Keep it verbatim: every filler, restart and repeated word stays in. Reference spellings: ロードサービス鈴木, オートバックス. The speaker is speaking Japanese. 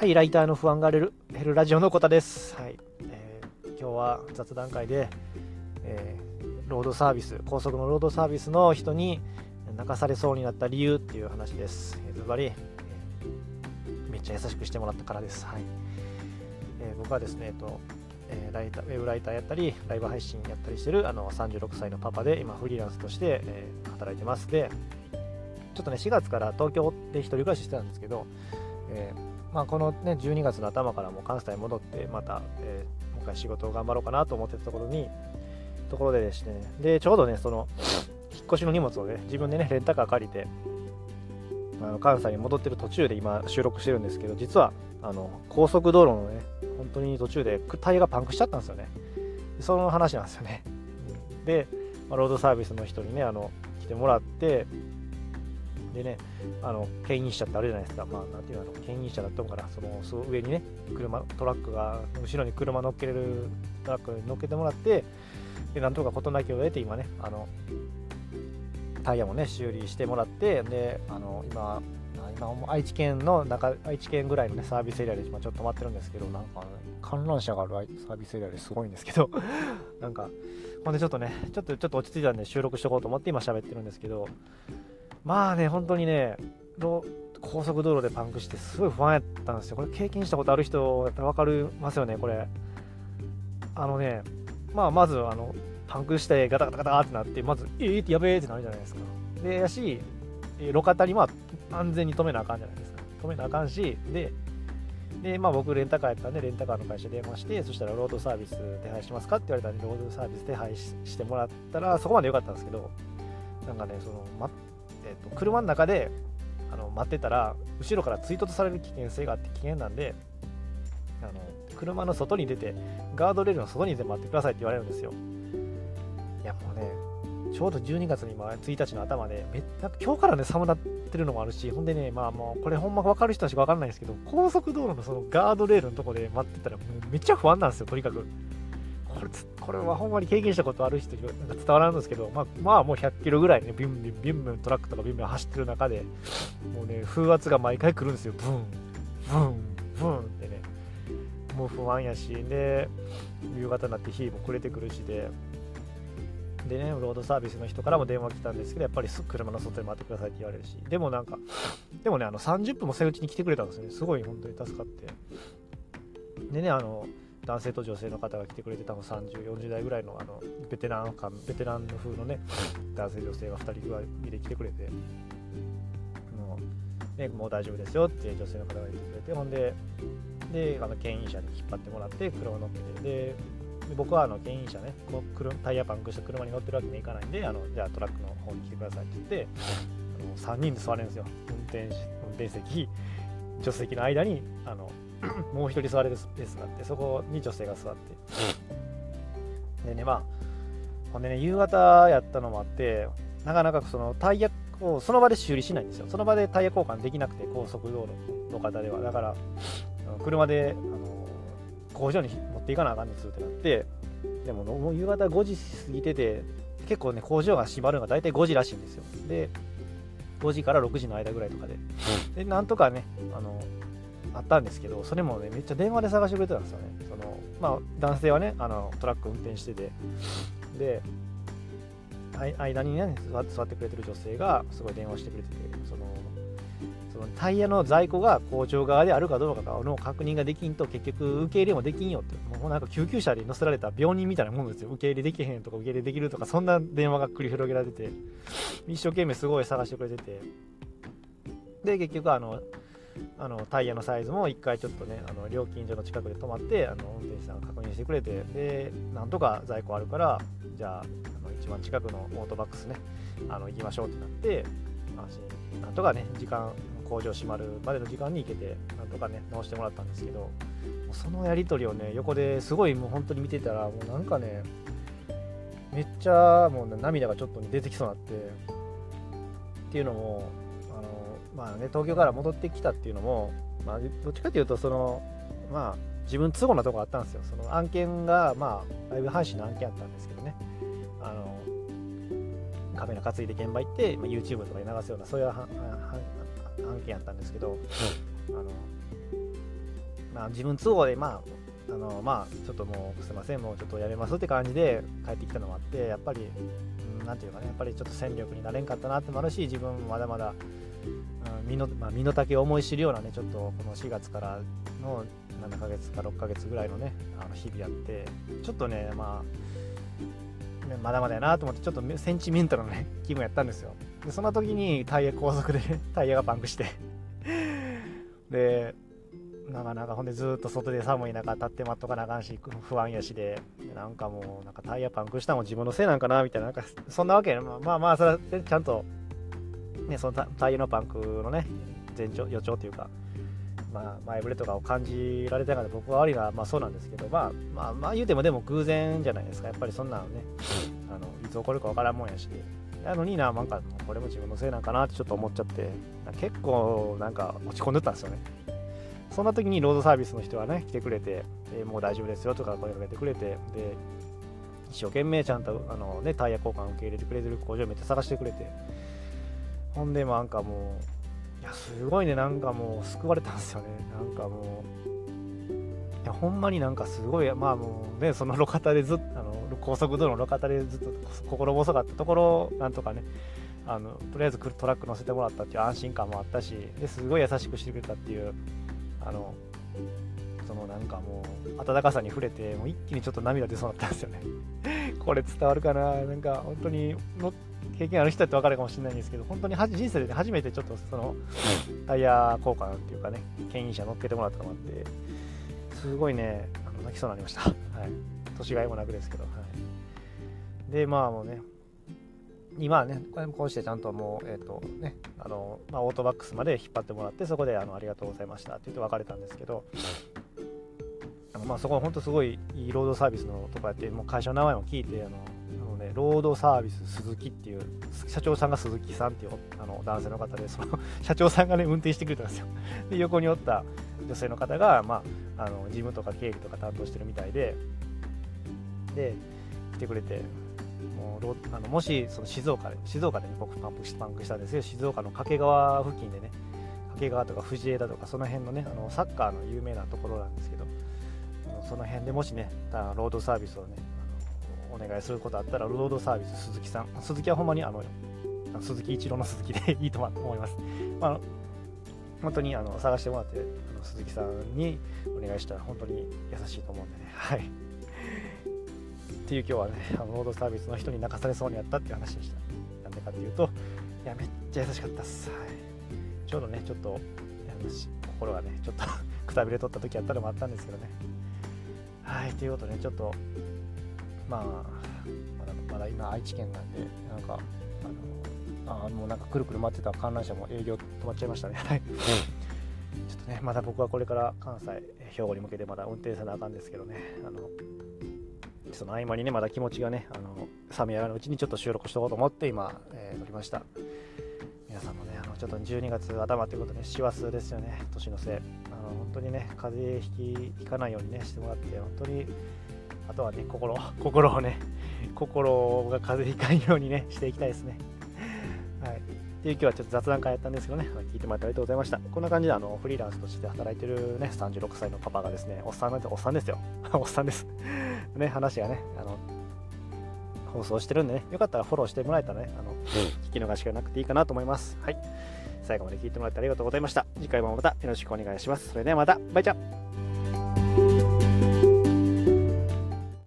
はい、ライターの不安が減るラジオのコタです。はい、えー、今日は雑談会で、えー、ロードサービス、高速のロードサービスの人に泣かされそうになった理由っていう話です。ズバリ、えー、めっちゃ優しくしてもらったからです。はい、えー、僕はですね、えっと、えー、ライター、ウェブライターやったり、ライブ配信やったりしてるあのさんじゅうろくさいのパパで今フリーランスとして、えー、働いてます。で、ちょっとねしがつから東京で一人暮らししてたんですけど。えーまあ、このねじゅうにがつの頭からも関西に戻ってまた、えー、もう一回仕事を頑張ろうかなと思ってたところにところでですね、でちょうどねその引っ越しの荷物をね自分でねレンタカー借りてあの関西に戻ってる途中で今収録してるんですけど、実はあの高速道路のね本当に途中でタイヤがパンクしちゃったんですよね。その話なんですよね。で、まあ、ロードサービスの人にねあの来てもらって。でね、あの牽引車ってあるじゃないですか、まあ、なんていうの、牽引車だったのかな、そのその上にね車、トラックが、後ろに車乗っけれるトラックに乗っけてもらって、でなんとか事なきを得て、今ねあの、タイヤもね修理してもらって、であの 今, 今、愛知県の中、愛知県ぐらいの、ね、サービスエリアで今ちょっと止まってるんですけど、なんか、ね、観覧車があるサービスエリアですごいんですけど、なんか、ほんでちょっとねちょっと、ちょっと落ち着いたんで収録しとこうと思って、今、喋ってるんですけど。まあね本当にね高速道路でパンクしてすごい不安やったんですよ。これ経験したことある人だったら分かりますよね。これあのね、まあまずあのパンクしてガタガタガタってなって、まずえーってやべえってなるじゃないですか。でやし路肩にまあ安全に止めなあかんじゃないですか。止めなあかんし、ででまあ僕レンタカーやったんでレンタカーの会社電話して、そしたらロードサービス手配しますかって言われたんでロードサービス手配してもらったらそこまで良かったんですけど、なんかねそのまえっと、車の中であの待ってたら後ろから追突される危険性があって危険なんで、あの車の外に出てガードレールの外に出て待ってくださいって言われるんですよ。いやもうねちょうどじゅうにがつの今ついたちの頭でめっちゃ今日からね寒なってるのもあるし、ほんでねまあもうこれほんま分かる人しか分かんないんですけど、高速道路のそのガードレールのとこで待ってたらめっちゃ不安なんですよ。とにかくこ れ, これはほんまに経験したことある人になんか伝わらないんですけど、まあ、まあもうひゃっキロぐらいねビュンビュンビュンビュントラックとかビュンビュン走ってる中でもうね風圧が毎回来るんですよ。ブンブンブンってね、もう不安やし、で夕方になって日も暮れてくるしででねロードサービスの人からも電話来たんですけど、やっぱり車の外に待ってくださいって言われるし、でもなんかでもねあのさんじゅっぷんも背打ちに来てくれたんですよね。すごい本当に助かって、でねあの男性と女性の方が来てくれて、多分さんじゅう、よんじゅうだいぐらい の, あのベテラン感、ベテランの風のね男性女性がふたりぐらいで来てくれて、もう、ね、もう大丈夫ですよって女性の方が言ってくれて、ほんでであの牽引車に引っ張ってもらって車を乗っけて、で僕はあの牽引車ねこうタイヤパンクした車に乗ってるわけにいかないんで、あのじゃあトラックの方に来てくださいって言ってあのさんにんで座れるんですよ。運転、運転席助手席の間にあのもう一人座れるスペースがあって、そこに女性が座ってでね、まあほんでね夕方やったのもあって、なかなかそのタイヤをその場で修理しないんですよ。その場でタイヤ交換できなくて高速道路の方ではだから車であの工場に持っていかなあかんですってなって、で も, もう夕方ごじ過ぎてて結構ね工場が閉まるのが大体ごじらしいんですよ。でごじからろくじの間ぐらいとかででなんとかねあのあったんですけど、それもねめっちゃ電話で探してくれてたんですよね。そのまあ男性はねあのトラック運転してて、で間にね座ってくれてる女性がすごい電話してくれてて、そのそのタイヤの在庫が工場側であるかどうかの確認ができんと結局受け入れもできんよって、もうなんか救急車に乗せられた病人みたいなもんですよ。受け入れできへんとか受け入れできるとかそんな電話が繰り広げられてて、一生懸命すごい探してくれてて、で結局あのあのタイヤのサイズもいっかいちょっとねあの料金所の近くで止まってあの運転手さんが確認してくれて、でなんとか在庫あるからじゃ あ, あの一番近くのオートバックスねあの行きましょうってなって、なんとかね時間工場閉まるまでの時間に行けてなんとかね直してもらったんですけど、もうそのやり取りをね横ですごいもう本当に見てたらもうなんかねめっちゃもう涙がちょっと出てきそうになってっていうのも。まあね、東京から戻ってきたっていうのも、まあ、どっちかというとその、まあ、自分都合なところあったんですよ。その案件が、まあ、ライブ配信の案件あったんですけどね、あのカメラ担いで現場行って、まあ、YouTube とかに流すようなそういう案件あったんですけど、うん、あのまあ、自分都合でまああのまあちょっともうすいませんもうちょっとやめますって感じで帰ってきたのもあって、やっぱりなんていうかねやっぱりちょっと戦力になれんかったなってもあるし、自分まだまだ、うん、身の、まあ、身の丈を思い知るようなねちょっとこのしがつからのななかげつかろっかげつぐらいのねあの日々やってちょっとねまあねまだまだやなと思ってちょっとセンチメンタルのね気分やったんですよ。でそんな時にタイヤ高速で、ね、タイヤがパンクしてでなかなかほんでずっと外で寒い中立って待っとかなあかんし不安やしで、なんかもうなんかタイヤパンクしたのも自分のせいなんかなみたいな、なんかそんなわけ、まあ、まあまあそれはちゃんとねそのタイヤのパンクのね前兆予兆というか、まあ、前触れとかを感じられたから僕は悪いがまあそうなんですけど、まあまあまあ言うてもでも偶然じゃないですか。やっぱりそんなのねあのいつ起こるかわからんもんやし、なのにななんかこれも自分のせいなんかなってちょっと思っちゃって、結構なんか落ち込んでたんですよね。そんな時にロードサービスの人はね来てくれて、えー、もう大丈夫ですよとか声かけてくれて、で一生懸命ちゃんとあの、ね、タイヤ交換を受け入れてくれてる工場をめっちゃ探してくれて、ほんでなんかもういやすごいねなんかもう救われたんですよね。なんかもういやほんまになんかすごいまあもうねその路肩でずっとあの高速道路の路肩でずっと心細かったところなんとかねあのとりあえずトラック乗せてもらったっていう安心感もあったし、ですごい優しくしてくれたっていうあのそのなんかもう温かさに触れてもう一気にちょっと涙出そうになったんですよねこれ伝わるかな、なんか本当にの経験ある人だって分かるかもしれないんですけど、本当に人生で初めてちょっとそのタイヤ交換っていうかね牽引車乗っけてもらったのもあってすごいねあの泣きそうになりました、はい、年がいもなくですけど、はい、でまあもうね今はねこれもこうしてちゃんともうえっとねあのまあオートバックスまで引っ張ってもらって、そこであのありがとうございましたって言って別れたんですけど、あのまあそこは本当すごいいいロードサービスのとこやって、もう会社の名前も聞いてあのあのねロードサービス鈴木っていう社長さんが鈴木さんっていうあの男性の方で、その社長さんがね運転してくれたんですよ。で横におった女性の方がまああの事務とか経理とか担当してるみたいでで来てくれて。も, うロあのもしその静岡で静岡で、ね、僕パンクパンクしたんですけど、静岡の掛川付近でね掛川とか藤枝とかその辺のねあのサッカーの有名なところなんですけど、その辺でもしねロードサービスをねあのお願いすることあったらロードサービス鈴木さん、鈴木はほんまにあの鈴木一郎の鈴木でいいと思います、まあ、本当にあの探してもらってあの鈴木さんにお願いしたら本当に優しいと思うんでね、はいっていう今日はねあのロードサービスの人に泣かされそうになったっていう話でした。なんでかっていうといやめっちゃ優しかったっす、はい、ちょうどねちょっと心がねちょっとくたびれとった時あったのもあったんですけどね、はいということで、ね、ちょっとまあまだまだ今愛知県なんでなんかあのあもうなんかくるくる回ってた観覧車も営業止まっちゃいましたね、はいちょっとねまだ僕はこれから関西兵庫に向けてまだ運転せなあかんですけどね、あのその合間にねまだ気持ちがねあの冷めやらぬうちにちょっと収録しとこうと思って今、えー、撮りました。皆さんもねあのちょっとじゅうにがつ頭ということで師走ですよね、年のせいあの本当にね風邪ひきひかないようにねしてもらって、本当にあとはね心心をね心が風邪ひかんようにねしていきたいですねはいっていう今日はちょっと雑談会やったんですけどね、聞いてもらってありがとうございました。こんな感じであのフリーランスとして働いてるねさんじゅうろくさいのパパがですね、おっさんなんておっさんですよおっさんですね、話がねあの放送してるんでね、よかったらフォローしてもらえたらねあの聞き逃しがなくていいかなと思います。はい、最後まで聞いてもらってありがとうございました。次回もまたよろしくお願いします。それではまたバイチャ。